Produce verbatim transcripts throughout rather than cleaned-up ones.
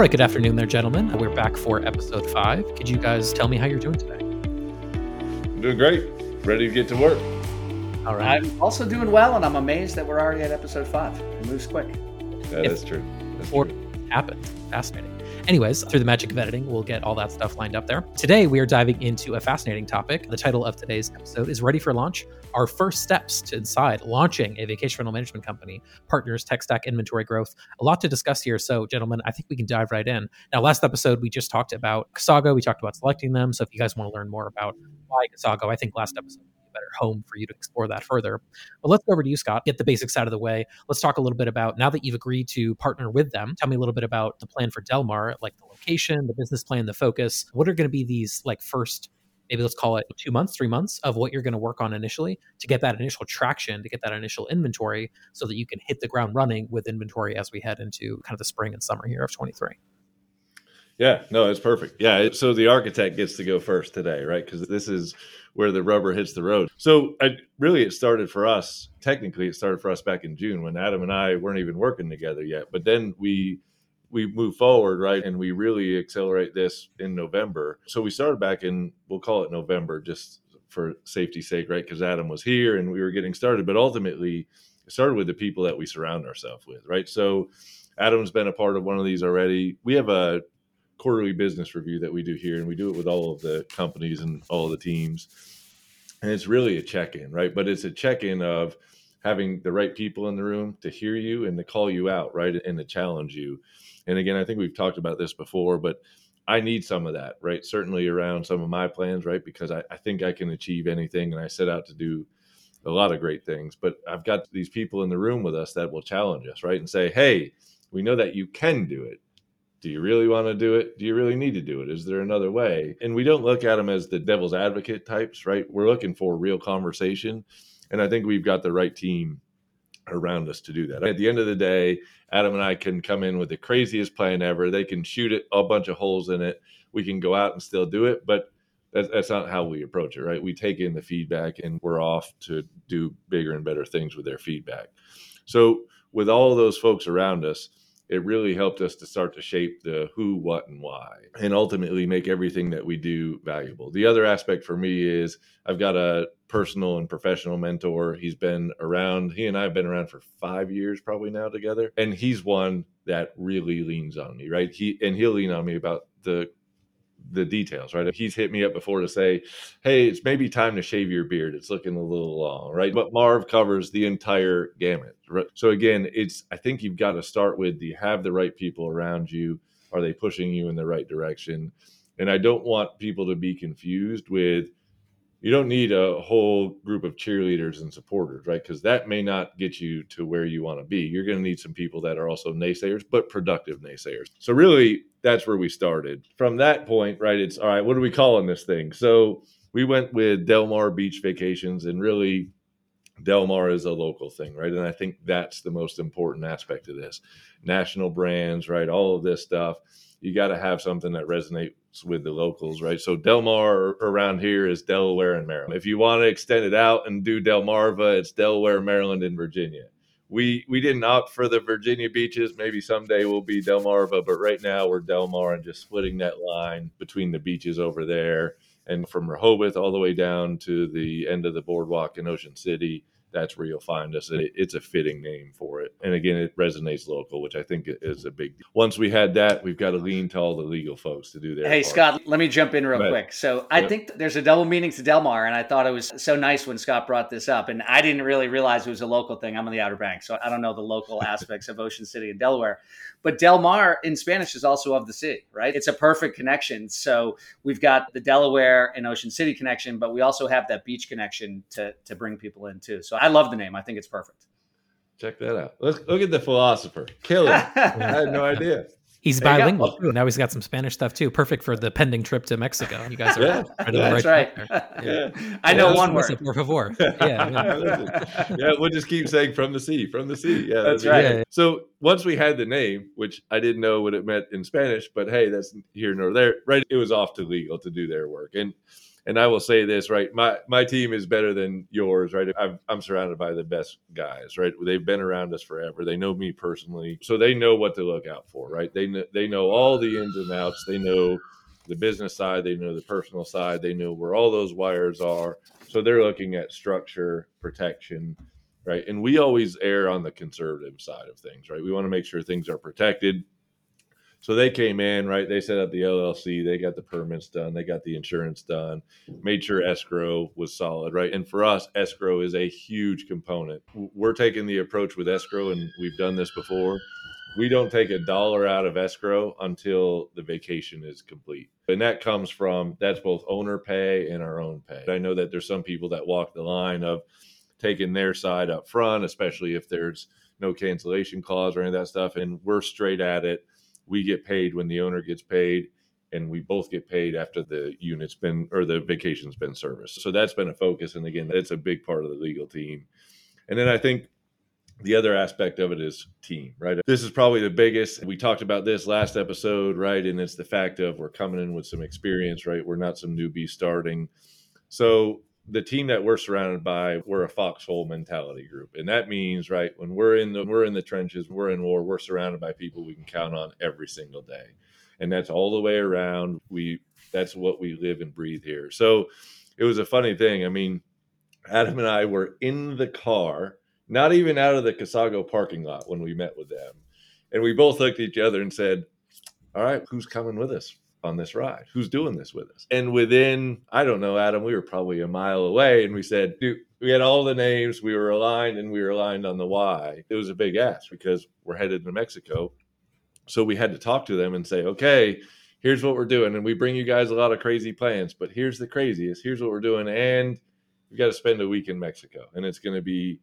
All right, good afternoon there, gentlemen. We're back for episode five. Could you guys tell me how you're doing today? I'm doing great. Ready to get to work. All right. I'm also doing well, and I'm amazed that we're already at episode five. It moves quick. That if is true. That's or true. Happened. Fascinating. Anyways, through the magic of editing, we'll get all that stuff lined up there. Today, we are diving into a fascinating topic. The title of today's episode is Ready for Launch, Our First Steps to Inside Launching a Vacation Rental Management Company, Partners, Tech Stack, Inventory Growth. A lot to discuss here. So, gentlemen, I think we can dive right in. Now, last episode, we just talked about Casago. We talked about selecting them. So if you guys want to learn more about why Casago, I think last episode better home for you to explore that further. But let's go over to you, Scott, get the basics out of the way. Let's talk a little bit about, now that you've agreed to partner with them, tell me a little bit about the plan for Del Mar, like the location, the business plan, the focus. What are going to be these like first, maybe let's call it two months, three months of what you're going to work on initially to get that initial traction, to get that initial inventory so that you can hit the ground running with inventory as we head into kind of the spring and summer here of twenty-three. Yeah, no, it's perfect. Yeah. So the architect gets to go first today, right? Because this is where the rubber hits the road. So I, really, it started for us. Technically, it started for us back in June when Adam and I weren't even working together yet. But then we we move forward, right? And we really accelerate this in November. So we started back in, we'll call it November just for safety's sake, right? Because Adam was here and we were getting started. But ultimately, it started with the people that we surround ourselves with, right? So Adam's been a part of one of these already. We have a quarterly business review that we do here, and we do it with all of the companies and all of the teams, and it's really a check-in, right? But it's a check-in of having the right people in the room to hear you and to call you out, right, and to challenge you. And again, I think we've talked about this before, but I need some of that, right? Certainly around some of my plans, right? Because I, I think I can achieve anything, and I set out to do a lot of great things, but I've got these people in the room with us that will challenge us, right, and say, hey, we know that you can do it. Do you really want to do it? Do you really need to do it? Is there another way? And we don't look at them as the devil's advocate types, right? We're looking for real conversation. And I think we've got the right team around us to do that. At the end of the day, Adam and I can come in with the craziest plan ever. They can shoot it, a bunch of holes in it. We can go out and still do it, but that's, that's not how we approach it, right? We take in the feedback and we're off to do bigger and better things with their feedback. So with all of those folks around us, it really helped us to start to shape the who, what, and why, and ultimately make everything that we do valuable. The other aspect for me is I've got a personal and professional mentor. He's been around, he and I have been around for five years probably now together. And he's one that really leans on me, right? He and he'll lean on me about the the details, right? He's hit me up before to say, hey, it's maybe time to shave your beard. It's looking a little long, right? But Marv covers the entire gamut. Right? So again, it's, I think you've got to start with, do you have the right people around you? Are they pushing you in the right direction? And I don't want people to be confused with, you don't need a whole group of cheerleaders and supporters, right? Because that may not get you to where you want to be. You're going to need some people that are also naysayers, but productive naysayers. So really, that's where we started. From that point, right, it's, all right, what are we calling this thing? So we went with Del Mar Beach Vacations, and really, Del Mar is a local thing, right? And I think that's the most important aspect of this. National brands, right? All of this stuff. You got to have something that resonates with the locals, right? So Del Mar around here is Delaware and Maryland. If you want to extend it out and do Delmarva, it's Delaware, Maryland, and Virginia. We we didn't opt for the Virginia beaches. Maybe someday we'll be Delmarva, but right now we're Del Mar and just splitting that line between the beaches over there. And from Rehoboth all the way down to the end of the boardwalk in Ocean City, that's where you'll find us. It, it's a fitting name for it. And again, it resonates local, which I think is a big deal. Once we had that, we've got to lean to all the legal folks to do their Hey, part. Scott, let me jump in real but, quick. So I yep. think there's a double meaning to Del Mar, and I thought it was so nice when Scott brought this up. And I didn't really realize it was a local thing. I'm on the Outer Banks, so I don't know the local aspects of Ocean City and Delaware. But Del Mar in Spanish is also of the city, right? It's a perfect connection. So we've got the Delaware and Ocean City connection, but we also have that beach connection to, to bring people in too. So I love the name. I think it's perfect. Check that out. Let's look at the philosopher. Kill it. I had no idea. He's there bilingual. Now he's got some Spanish stuff too. Perfect for the pending trip to Mexico. You guys are yeah, right that's right. right. Yeah. Yeah. I know yeah, one word. Por favor. Yeah, yeah. yeah, we'll just keep saying from the sea, from the sea. Yeah, that's right. Yeah, yeah. So once we had the name, which I didn't know what it meant in Spanish, but hey, that's here nor there, right? It was off to legal to do their work. And And I will say this, right? My my team is better than yours, right? I'm, I'm surrounded by the best guys, right? They've been around us forever. They know me personally. So they know what to look out for, right? They know, they know all the ins and outs. They know the business side. They know the personal side. They know where all those wires are. So they're looking at structure, protection, right? And we always err on the conservative side of things, right? We want to make sure things are protected. So they came in, right? They set up the L L C, they got the permits done, they got the insurance done, made sure escrow was solid, right? And for us, escrow is a huge component. We're taking the approach with escrow, and we've done this before. We don't take a dollar out of escrow until the vacation is complete. And that comes from, that's both owner pay and our own pay. I know that there's some people that walk the line of taking their side up front, especially if there's no cancellation clause or any of that stuff. And we're straight at it. We get paid when the owner gets paid, and we both get paid after the unit's been, or the vacation's been serviced. So that's been a focus. And again, that's a big part of the legal team. And then I think the other aspect of it is team, right? This is probably the biggest. We talked about this last episode, right? And it's the fact of we're coming in with some experience, right? We're not some newbie starting. So the team that we're surrounded by, we're a foxhole mentality group. And that means, right, when we're in the we're in the trenches, we're in war, we're surrounded by people we can count on every single day. And that's all the way around. We that's what we live and breathe here. So it was a funny thing. I mean, Adam and I were in the car, not even out of the Casago parking lot when we met with them. And we both looked at each other and said, all right, who's coming with us on this ride? Who's doing this with us? And within, I don't know, Adam, we were probably a mile away, and we said, dude, we had all the names, we were aligned, and we were aligned on the why. It was a big ask because we're headed to Mexico. So we had to talk to them and say, okay, here's what we're doing. And we bring you guys a lot of crazy plans, but here's the craziest. Here's what we're doing. And we've got to spend a week in Mexico, and it's going to be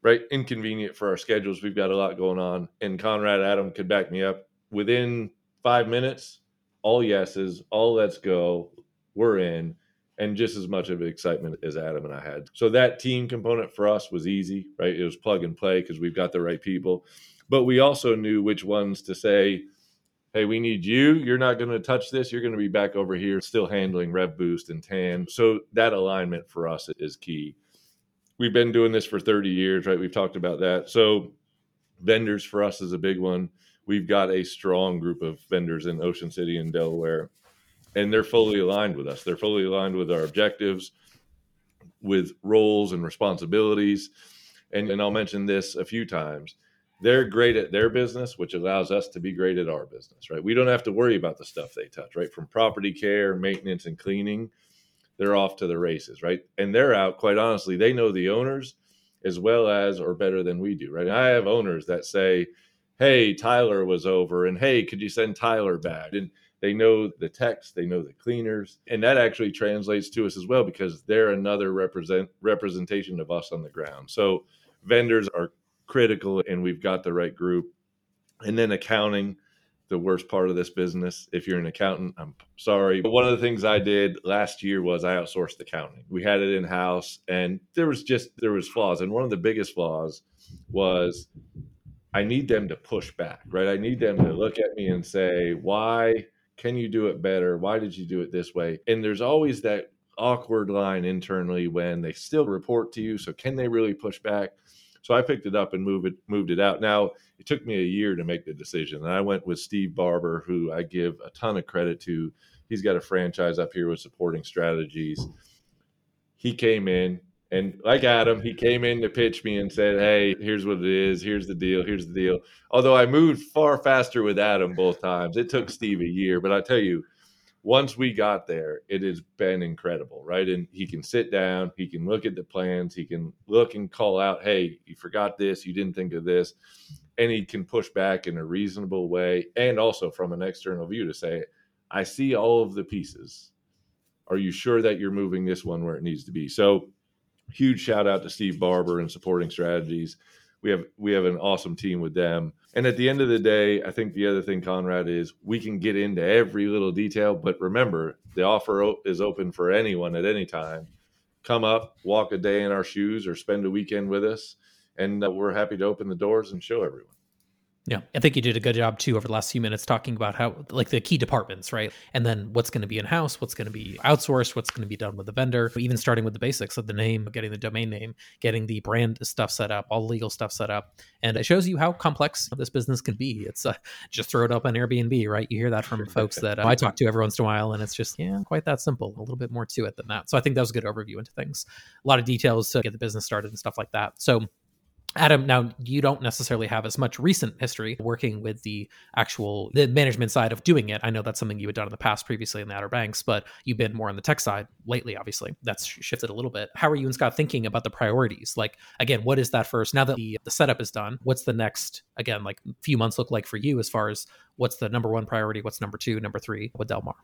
right inconvenient for our schedules. We've got a lot going on. And Conrad, Adam could back me up. Within five minutes, all yeses, all let's go, we're in, and just as much of excitement as Adam and I had. So that team component for us was easy, right? It was plug and play because we've got the right people. But we also knew which ones to say, hey, we need you. You're not going to touch this. You're going to be back over here still handling Rev Boost and T A N. So that alignment for us is key. We've been doing this for thirty years, right? We've talked about that. So vendors for us is a big one. We've got a strong group of vendors in Ocean City and Delaware, and they're fully aligned with us. They're fully aligned with our objectives, with roles and responsibilities. And, and I'll mention this a few times. They're great at their business, which allows us to be great at our business, right? We don't have to worry about the stuff they touch, right? From property care, maintenance, and cleaning, they're off to the races, right? And they're out, quite honestly, they know the owners as well as or better than we do, right? And I have owners that say, hey, Tyler was over, and hey, could you send Tyler back? And they know the techs, they know the cleaners, and that actually translates to us as well because they're another represent representation of us on the ground. So vendors are critical, and we've got the right group. And then accounting, the worst part of this business. If you're an accountant, I'm sorry. But one of the things I did last year was I outsourced accounting. We had it in-house, and there was just, there was flaws. And one of the biggest flaws was, I need them to push back, right? I need them to look at me and say, why can you do it better? Why did you do it this way? And there's always that awkward line internally when they still report to you. So can they really push back? So I picked it up and moved it, moved it out. Now, it took me a year to make the decision. And I went with Steve Barber, who I give a ton of credit to. He's got a franchise up here with Supporting Strategies. He came in. And like Adam, he came in to pitch me and said, hey, here's what it is. Here's the deal. Here's the deal. Although I moved far faster with Adam both times. It took Steve a year. But I tell you, once we got there, it has been incredible, right? And he can sit down. He can look at the plans. He can look and call out, hey, you forgot this. You didn't think of this. And he can push back in a reasonable way and also from an external view to say, I see all of the pieces. Are you sure that you're moving this one where it needs to be? So huge shout out to Steve Barber and Supporting Strategies. We have we have an awesome team with them. And at the end of the day, I think the other thing, Conrad, is we can get into every little detail. But remember, the offer is open for anyone at any time. Come up, walk a day in our shoes or spend a weekend with us. And we're happy to open the doors and show everyone. Yeah. I think you did a good job too over the last few minutes talking about how, like, the key departments, right? And then what's going to be in-house, what's going to be outsourced, what's going to be done with the vendor, even starting with the basics of the name, getting the domain name, getting the brand stuff set up, all the legal stuff set up. And it shows you how complex this business can be. It's uh, just throw it up on Airbnb, right? You hear that from folks that uh, I talk to every once in a while, and it's just, yeah, quite that simple, a little bit more to it than that. So I think that was a good overview into things. A lot of details to get the business started and stuff like that. So Adam, now you don't necessarily have as much recent history working with the actual the management side of doing it. I know that's something you had done in the past previously in the Outer Banks, but you've been more on the tech side lately, obviously. That's shifted a little bit. How are you and Scott thinking about the priorities? Like, again, what is that first? Now that the, the setup is done, what's the next, again, like few months look like for you as far as what's the number one priority? What's number two, number three with Del Mar?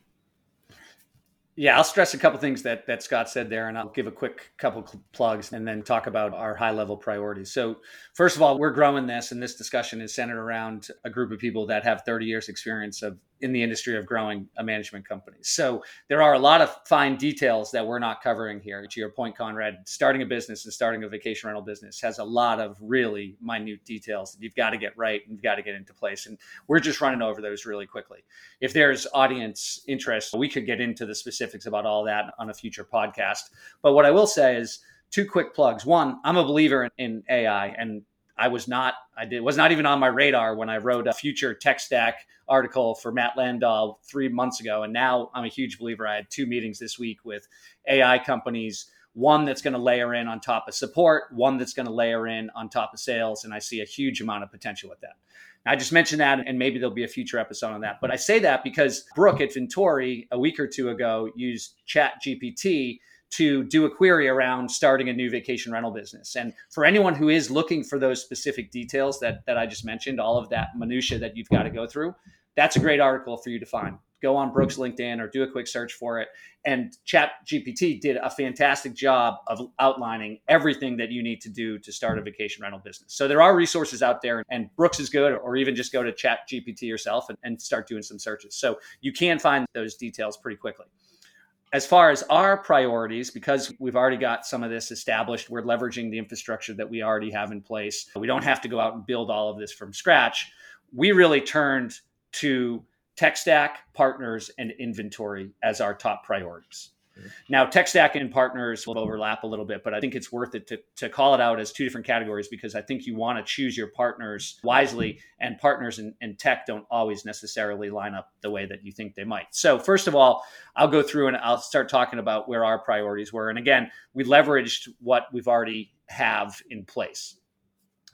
Yeah, I'll stress a couple things that that Scott said there, and I'll give a quick couple plugs and then talk about our high-level priorities. So first of all, we're growing this, and this discussion is centered around a group of people that have thirty years experience of in the industry of growing a management company. So there are a lot of fine details that we're not covering here. To your point, Conrad, starting a business and starting a vacation rental business has a lot of really minute details that you've got to get right and you've got to get into place. And we're just running over those really quickly. If there's audience interest, we could get into the specifics about all that on a future podcast. But what I will say is two quick plugs. One, I'm a believer in, in A I, and I was not, I did, was not even on my radar when I wrote a future tech stack article for Matt Landahl three months ago. And now I'm a huge believer. I had two meetings this week with A I companies, one that's going to layer in on top of support, one that's going to layer in on top of sales. And I see a huge amount of potential with that. I just mentioned that, and maybe there'll be a future episode on that. But I say that because Brooke at Venturi a week or two ago used ChatGPT to do a query around starting a new vacation rental business. And for anyone who is looking for those specific details that, that I just mentioned, all of that minutia that you've got to go through, that's a great article for you to find. Go on Brooke's LinkedIn or do a quick search for it. And ChatGPT did a fantastic job of outlining everything that you need to do to start a vacation rental business. So there are resources out there, and Brooke's is good, or even just go to ChatGPT yourself and, and start doing some searches. So you can find those details pretty quickly. As far as our priorities, because we've already got some of this established, we're leveraging the infrastructure that we already have in place. We don't have to go out and build all of this from scratch. We really turned to tech stack, partners, and inventory as our top priorities. Mm-hmm. Now, tech stack and partners will overlap a little bit, but I think it's worth it to, to call it out as two different categories, because I think you want to choose your partners wisely, and partners and, and tech don't always necessarily line up the way that you think they might. So first of all, I'll go through and I'll start talking about where our priorities were. And again, we leveraged what we've already have in place.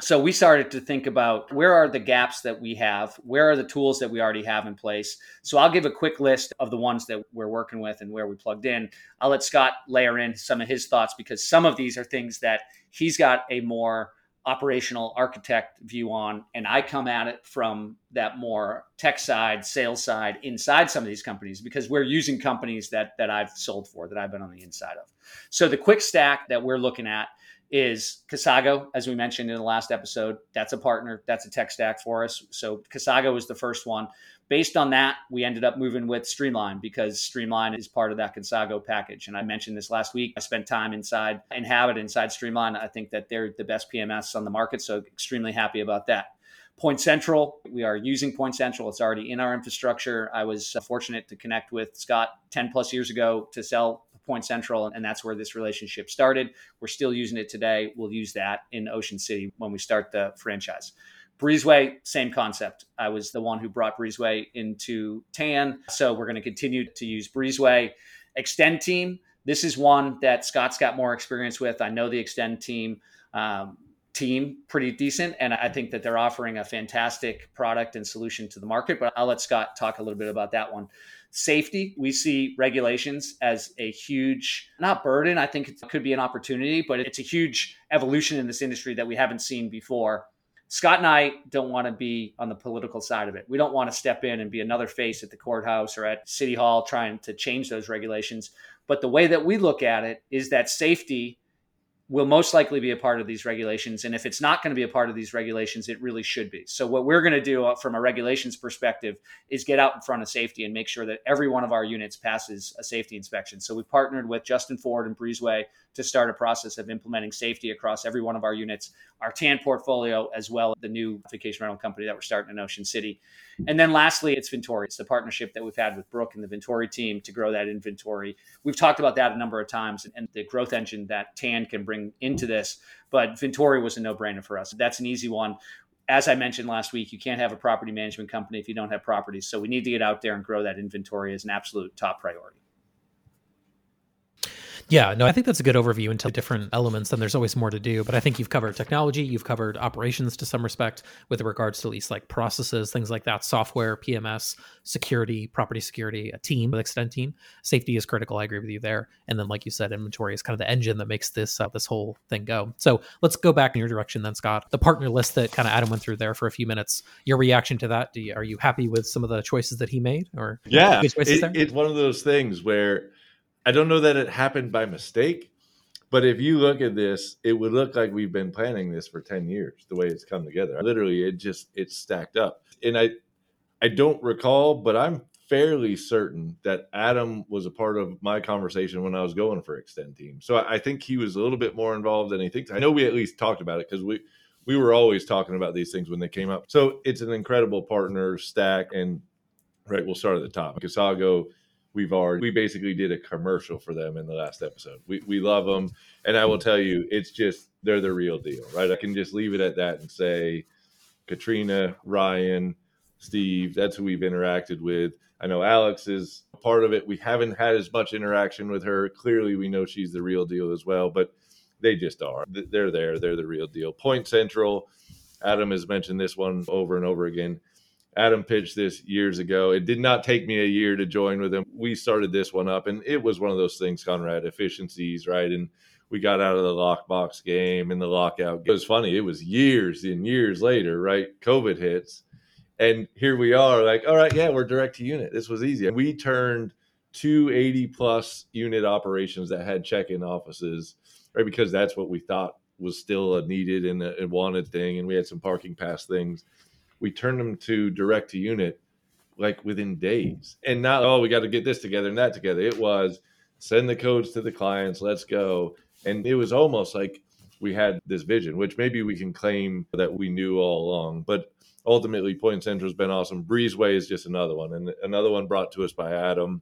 So we started to think about where are the gaps that we have? Where are the tools that we already have in place? So I'll give a quick list of the ones that we're working with and where we plugged in. I'll let Scott layer in some of his thoughts, because some of these are things that he's got a more operational architect view on, and I come at it from that more tech side, sales side, inside some of these companies, because we're using companies that that I've sold for, that I've been on the inside of. So the quick stack that we're looking at is Casago, as we mentioned in the last episode. That's a partner. That's a tech stack for us. So Casago was the first one. Based on that, we ended up moving with Streamline, because Streamline is part of that Casago package. And I mentioned this last week. I spent time inside Inhabit, inside Streamline. I think that they're the best P M S on the market, so extremely happy about that. Point Central, we are using Point Central. It's already in our infrastructure. I was fortunate to connect with Scott ten plus years ago to sell Point Central, and that's where this relationship started. We're still using it today. We'll use that in Ocean City when we start the franchise. Breezeway, same concept. I was the one who brought Breezeway into T A N, so we're going to continue to use Breezeway. Extenteam, this is one that Scott's got more experience with. I know the Extenteam um, team pretty decent, and I think that they're offering a fantastic product and solution to the market, but I'll let Scott talk a little bit about that one. Safety, we see regulations as a huge, not burden, I think it could be an opportunity, but it's a huge evolution in this industry that we haven't seen before. Scott and I don't want to be on the political side of it. We don't want to step in and be another face at the courthouse or at City Hall trying to change those regulations. But the way that we look at it is that safety will most likely be a part of these regulations. And if it's not going to be a part of these regulations, it really should be. So what we're going to do from a regulations perspective is get out in front of safety and make sure that every one of our units passes a safety inspection. So we partnered with Justin Ford and Breezeway to start a process of implementing safety across every one of our units, our T A N portfolio, as well as the new vacation rental company that we're starting in Ocean City. And then lastly, it's Venturi. It's the partnership that we've had with Brooke and the Venturi team to grow that inventory. We've talked about that a number of times and the growth engine that T A N can bring into this, but Venturi was a no-brainer for us. That's an easy one. As I mentioned last week, you can't have a property management company if you don't have properties. So we need to get out there and grow that inventory as an absolute top priority. Yeah, no, I think that's a good overview into different elements, and there's always more to do. But I think you've covered technology, you've covered operations to some respect with regards to at least like processes, things like that, software, P M S, security, property security, a team, an Extenteam. Safety is critical. I agree with you there. And then, like you said, inventory is kind of the engine that makes this uh, this whole thing go. So let's go back in your direction then, Scott. The partner list that kind of Adam went through there for a few minutes. Your reaction to that? Do you, are you happy with some of the choices that he made? Or yeah, it, it's one of those things where I don't know that it happened by mistake, but if you look at this, it would look like we've been planning this for ten years, the way it's come together. Literally, it just, it's stacked up. And I, I don't recall, but I'm fairly certain that Adam was a part of my conversation when I was going for Extenteam. So I, I think he was a little bit more involved than he thinks. I know we at least talked about it because we, we were always talking about these things when they came up. So it's an incredible partner stack. And right, we'll start at the top. Casago. We've already, we basically did a commercial for them in the last episode. We we love them. And I will tell you, it's just, they're the real deal, right? I can just leave it at that and say, Katrina, Ryan, Steve, that's who we've interacted with. I know Alex is part of it. We haven't had as much interaction with her. Clearly, we know she's the real deal as well, but they just are. They're there. They're the real deal. Point Central, Adam has mentioned this one over and over again. Adam pitched this years ago. It did not take me a year to join with him. We started this one up, and it was one of those things, Conrad, efficiencies, right? And we got out of the lockbox game and the lockout game. It was funny. It was years and years later, right? COVID hits, and here we are like, all right, yeah, we're direct to unit. This was easy. We turned two eighty-plus unit operations that had check-in offices, right? Because that's what we thought was still a needed and a wanted thing, and we had some parking pass things. We turned them to direct to unit like within days, and not, oh, we got to get this together and that together. It was send the codes to the clients. Let's go. And it was almost like we had this vision, which maybe we can claim that we knew all along, but ultimately Point Central has been awesome. Breezeway is just another one. And another one brought to us by Adam,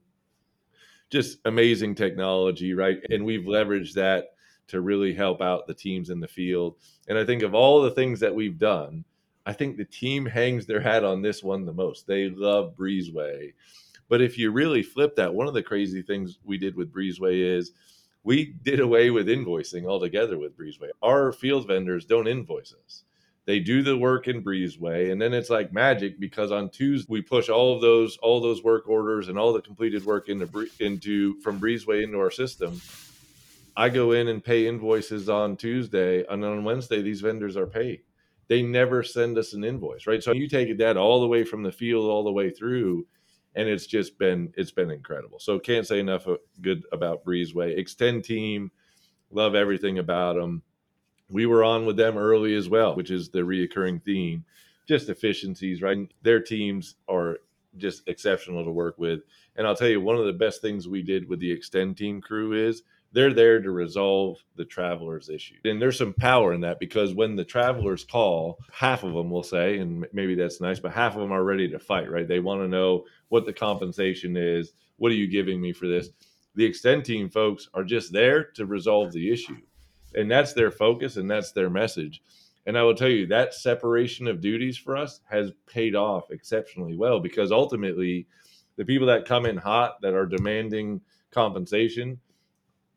just amazing technology. Right. And we've leveraged that to really help out the teams in the field. And I think of all the things that we've done, I think the team hangs their hat on this one the most. They love Breezeway. But if you really flip that, one of the crazy things we did with Breezeway is we did away with invoicing altogether with Breezeway. Our field vendors don't invoice us. They do the work in Breezeway, and then it's like magic because on Tuesday we push all of those all those work orders and all the completed work into into from Breezeway into our system. I go in and pay invoices on Tuesday, and on Wednesday these vendors are paid. They never send us an invoice, right? So you take that all the way from the field all the way through, and it's just been it's been incredible. So can't say enough good about Breezeway. Extenteam, love everything about them. We were on with them early as well, which is the reoccurring theme, just efficiencies, right? Their teams are just exceptional to work with. And I'll tell you, one of the best things we did with the Extenteam crew is they're there to resolve the traveler's issue. And there's some power in that because when the travelers call, half of them will say, and maybe that's nice, but half of them are ready to fight, right? They want to know what the compensation is. What are you giving me for this? The Extenteam folks are just there to resolve the issue. And that's their focus and that's their message. And I will tell you that separation of duties for us has paid off exceptionally well because ultimately the people that come in hot that are demanding compensation,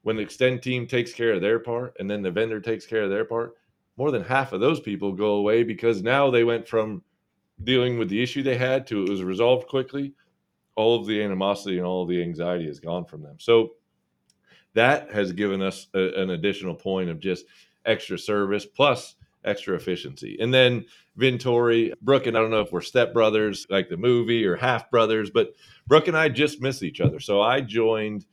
when the Extenteam takes care of their part and then the vendor takes care of their part, more than half of those people go away because now they went from dealing with the issue they had to it was resolved quickly. All of the animosity and all of the anxiety is gone from them. So that has given us a, an additional point of just extra service plus extra efficiency. And then Venturi, Brooke and I don't know if we're stepbrothers like the movie or half brothers, but Brooke and I just miss each other. So I joined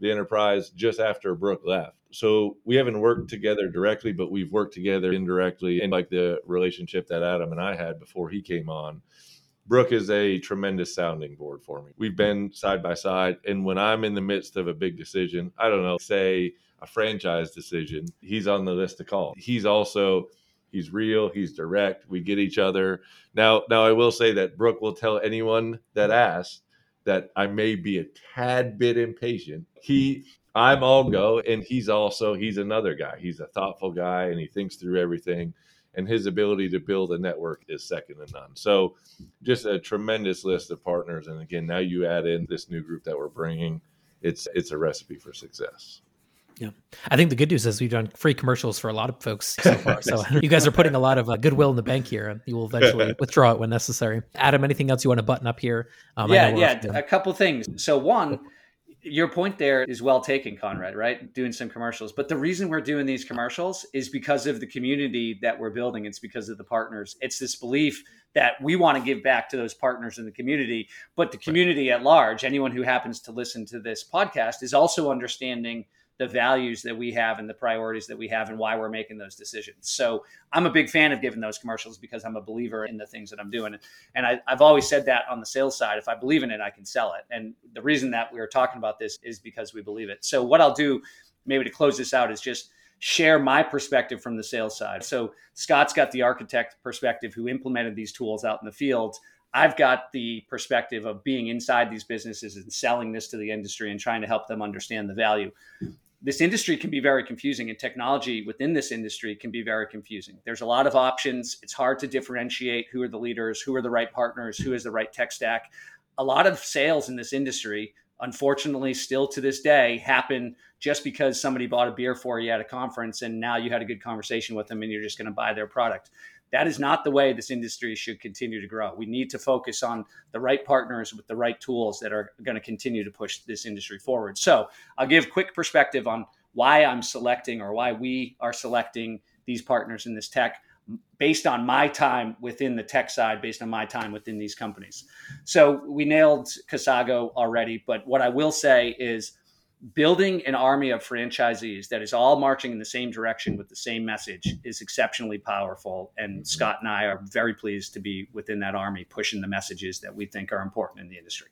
the enterprise just after Brooke left. So we haven't worked together directly, but we've worked together indirectly, and like the relationship that Adam and I had before he came on. Brooke is a tremendous sounding board for me. We've been side by side. And when I'm in the midst of a big decision, I don't know, say a franchise decision, he's on the list to call. He's also, he's real, he's direct. We get each other. Now, now I will say that Brooke will tell anyone that asks that I may be a tad bit impatient. He, I'm all go. And he's also, he's another guy. He's a thoughtful guy and he thinks through everything. And his ability to build a network is second to none. So just a tremendous list of partners. And again, now you add in this new group that we're bringing, it's it's a recipe for success. Yeah. I think the good news is we've done free commercials for a lot of folks so far. So you guys are putting a lot of uh, goodwill in the bank here, and you will eventually withdraw it when necessary. Adam, anything else you want to button up here? Um, yeah, yeah, a couple things. So one, your point there is well taken, Conrad, right? Doing some commercials. But the reason we're doing these commercials is because of the community that we're building. It's because of the partners. It's this belief that we want to give back to those partners in the community. But the community at large, anyone who happens to listen to this podcast, is also understanding the values that we have and the priorities that we have and why we're making those decisions. So I'm a big fan of giving those commercials because I'm a believer in the things that I'm doing. And I, I've always said that on the sales side, if I believe in it, I can sell it. And the reason that we were talking about this is because we believe it. So what I'll do maybe to close this out is just share my perspective from the sales side. So Scott's got the architect perspective who implemented these tools out in the field. I've got the perspective of being inside these businesses and selling this to the industry and trying to help them understand the value. This industry can be very confusing, and technology within this industry can be very confusing. There's a lot of options. It's hard to differentiate who are the leaders, who are the right partners, who is the right tech stack. A lot of sales in this industry, unfortunately, still to this day, happen just because somebody bought a beer for you at a conference and now you had a good conversation with them and you're just going to buy their product. That is not the way this industry should continue to grow. We need to focus on the right partners with the right tools that are going to continue to push this industry forward. So I'll give quick perspective on why I'm selecting or why we are selecting these partners in this tech based on my time within the tech side, based on my time within these companies. So we nailed Casago already, but what I will say is building an army of franchisees that is all marching in the same direction with the same message is exceptionally powerful. And Scott and I are very pleased to be within that army, pushing the messages that we think are important in the industry.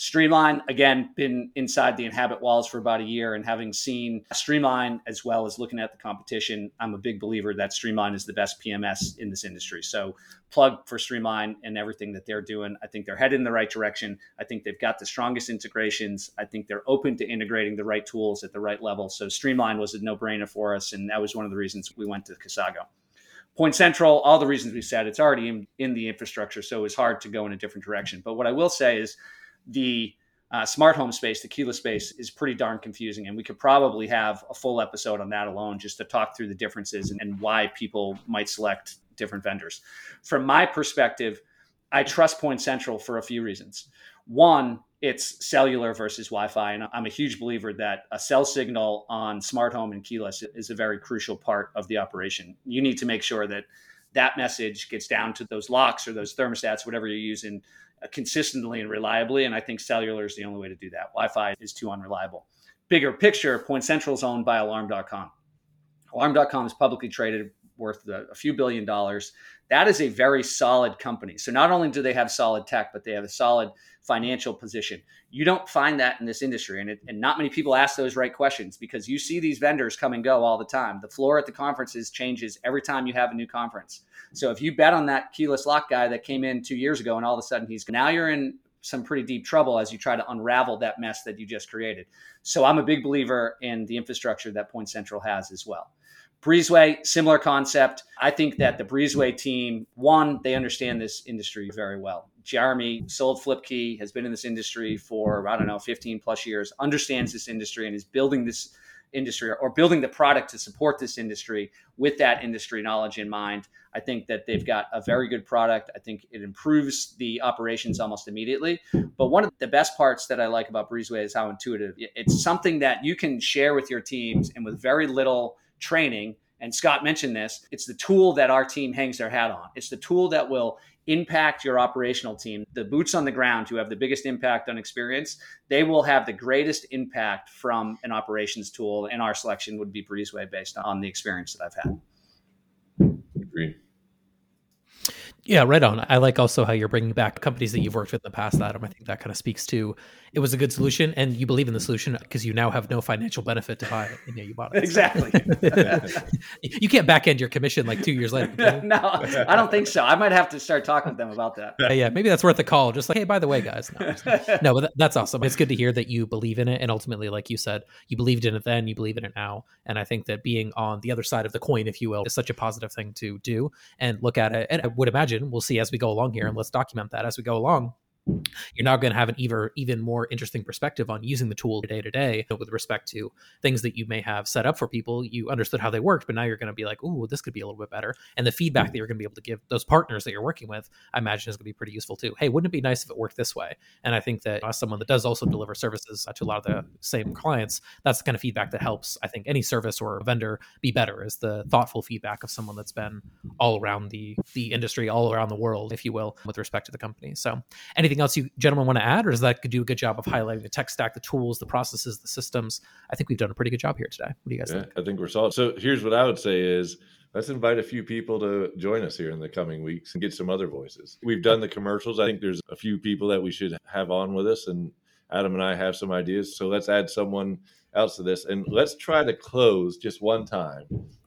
Streamline, again, been inside the Inhabit walls for about a year and having seen Streamline as well as looking at the competition, I'm a big believer that Streamline is the best P M S in this industry. So plug for Streamline and everything that they're doing. I think they're headed in the right direction. I think they've got the strongest integrations. I think they're open to integrating the right tools at the right level. So Streamline was a no-brainer for us, and that was one of the reasons we went to Casago. Point Central, all the reasons we said, it's already in, in the infrastructure, so it was hard to go in a different direction. But what I will say is, The uh, smart home space, the keyless space, is pretty darn confusing. And we could probably have a full episode on that alone just to talk through the differences and, and why people might select different vendors. From my perspective, I trust Point Central for a few reasons. One, it's cellular versus Wi-Fi. And I'm a huge believer that a cell signal on smart home and keyless is a very crucial part of the operation. You need to make sure that that message gets down to those locks or those thermostats, whatever you're using, consistently and reliably. And I think cellular is the only way to do that. Wi-Fi is too unreliable. Bigger picture, Point Central is owned by Alarm dot com. Alarm dot com is publicly traded, worth a few billion dollars. That is a very solid company. So not only do they have solid tech, but they have a solid financial position. You don't find that in this industry. And, it, and not many people ask those right questions because you see these vendors come and go all the time. The floor at the conferences changes every time you have a new conference. So if you bet on that keyless lock guy that came in two years ago and all of a sudden he's now you're in some pretty deep trouble as you try to unravel that mess that you just created. So I'm a big believer in the infrastructure that Point Central has as well. Breezeway, similar concept. I think that the Breezeway team, one, they understand this industry very well. Jeremy sold Flipkey, has been in this industry for, I don't know, fifteen plus years, understands this industry and is building this industry or building the product to support this industry with that industry knowledge in mind. I think that they've got a very good product. I think it improves the operations almost immediately. But one of the best parts that I like about Breezeway is how intuitive. It's something that you can share with your teams and with very little training. And Scott mentioned this, it's the tool that our team hangs their hat on. It's the tool that will impact your operational team. The boots on the ground who have the biggest impact on experience, they will have the greatest impact from an operations tool. And our selection would be Breezeway based on the experience that I've had. Agreed. Yeah, right on. I like also how you're bringing back companies that you've worked with in the past, Adam. I think that kind of speaks to it was a good solution, and you believe in the solution because you now have no financial benefit to buy it. And yeah, you bought it. Exactly. You can't back end your commission like two years later. No, I don't think so. I might have to start talking to them about that. Yeah, yeah, maybe that's worth a call. Just like, hey, by the way, guys. No, no, but that's awesome. It's good to hear that you believe in it. And ultimately, like you said, you believed in it then, you believe in it now. And I think that being on the other side of the coin, if you will, is such a positive thing to do and look at it. And I would imagine we'll see as we go along here, and let's document that as we go along. You're now going to have an even, even more interesting perspective on using the tool day to day with respect to things that you may have set up for people. You understood how they worked, but now you're going to be like, ooh, this could be a little bit better. And the feedback that you're going to be able to give those partners that you're working with, I imagine is going to be pretty useful too. Hey, wouldn't it be nice if it worked this way? And I think that as someone that does also deliver services to a lot of the same clients, that's the kind of feedback that helps, I think, any service or vendor be better, is the thoughtful feedback of someone that's been all around the, the industry, all around the world, if you will, with respect to the company. So anything else you gentlemen want to add, or does that do a good job of highlighting the tech stack, the tools, the processes, the systems? I think we've done a pretty good job here today. What do you guys yeah, think? I think we're solid. So here's what I would say is, let's invite a few people to join us here in the coming weeks and get some other voices. We've done the commercials. I think there's a few people that we should have on with us, and Adam and I have some ideas. So let's add someone else to this, and let's try to close just one time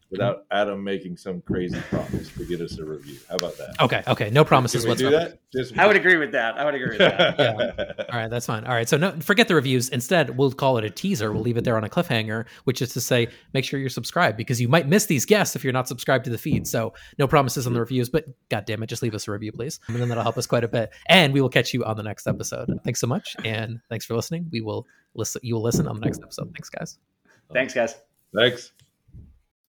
without Adam making some crazy promise to get us a review. How about that? Okay. Okay. No promises. Can we do that? Just- I would agree with that. I would agree with that. Yeah. All right. That's fine. All right. So no, forget the reviews. Instead, we'll call it a teaser. We'll leave it there on a cliffhanger, which is to say, make sure you're subscribed, because you might miss these guests if you're not subscribed to the feed. So no promises on the reviews, but God damn it, just leave us a review, please. And then that'll help us quite a bit. And we will catch you on the next episode. Thanks so much. And thanks for listening. We will listen. You will listen on the next episode. Thanks, guys. Thanks, guys. Thanks.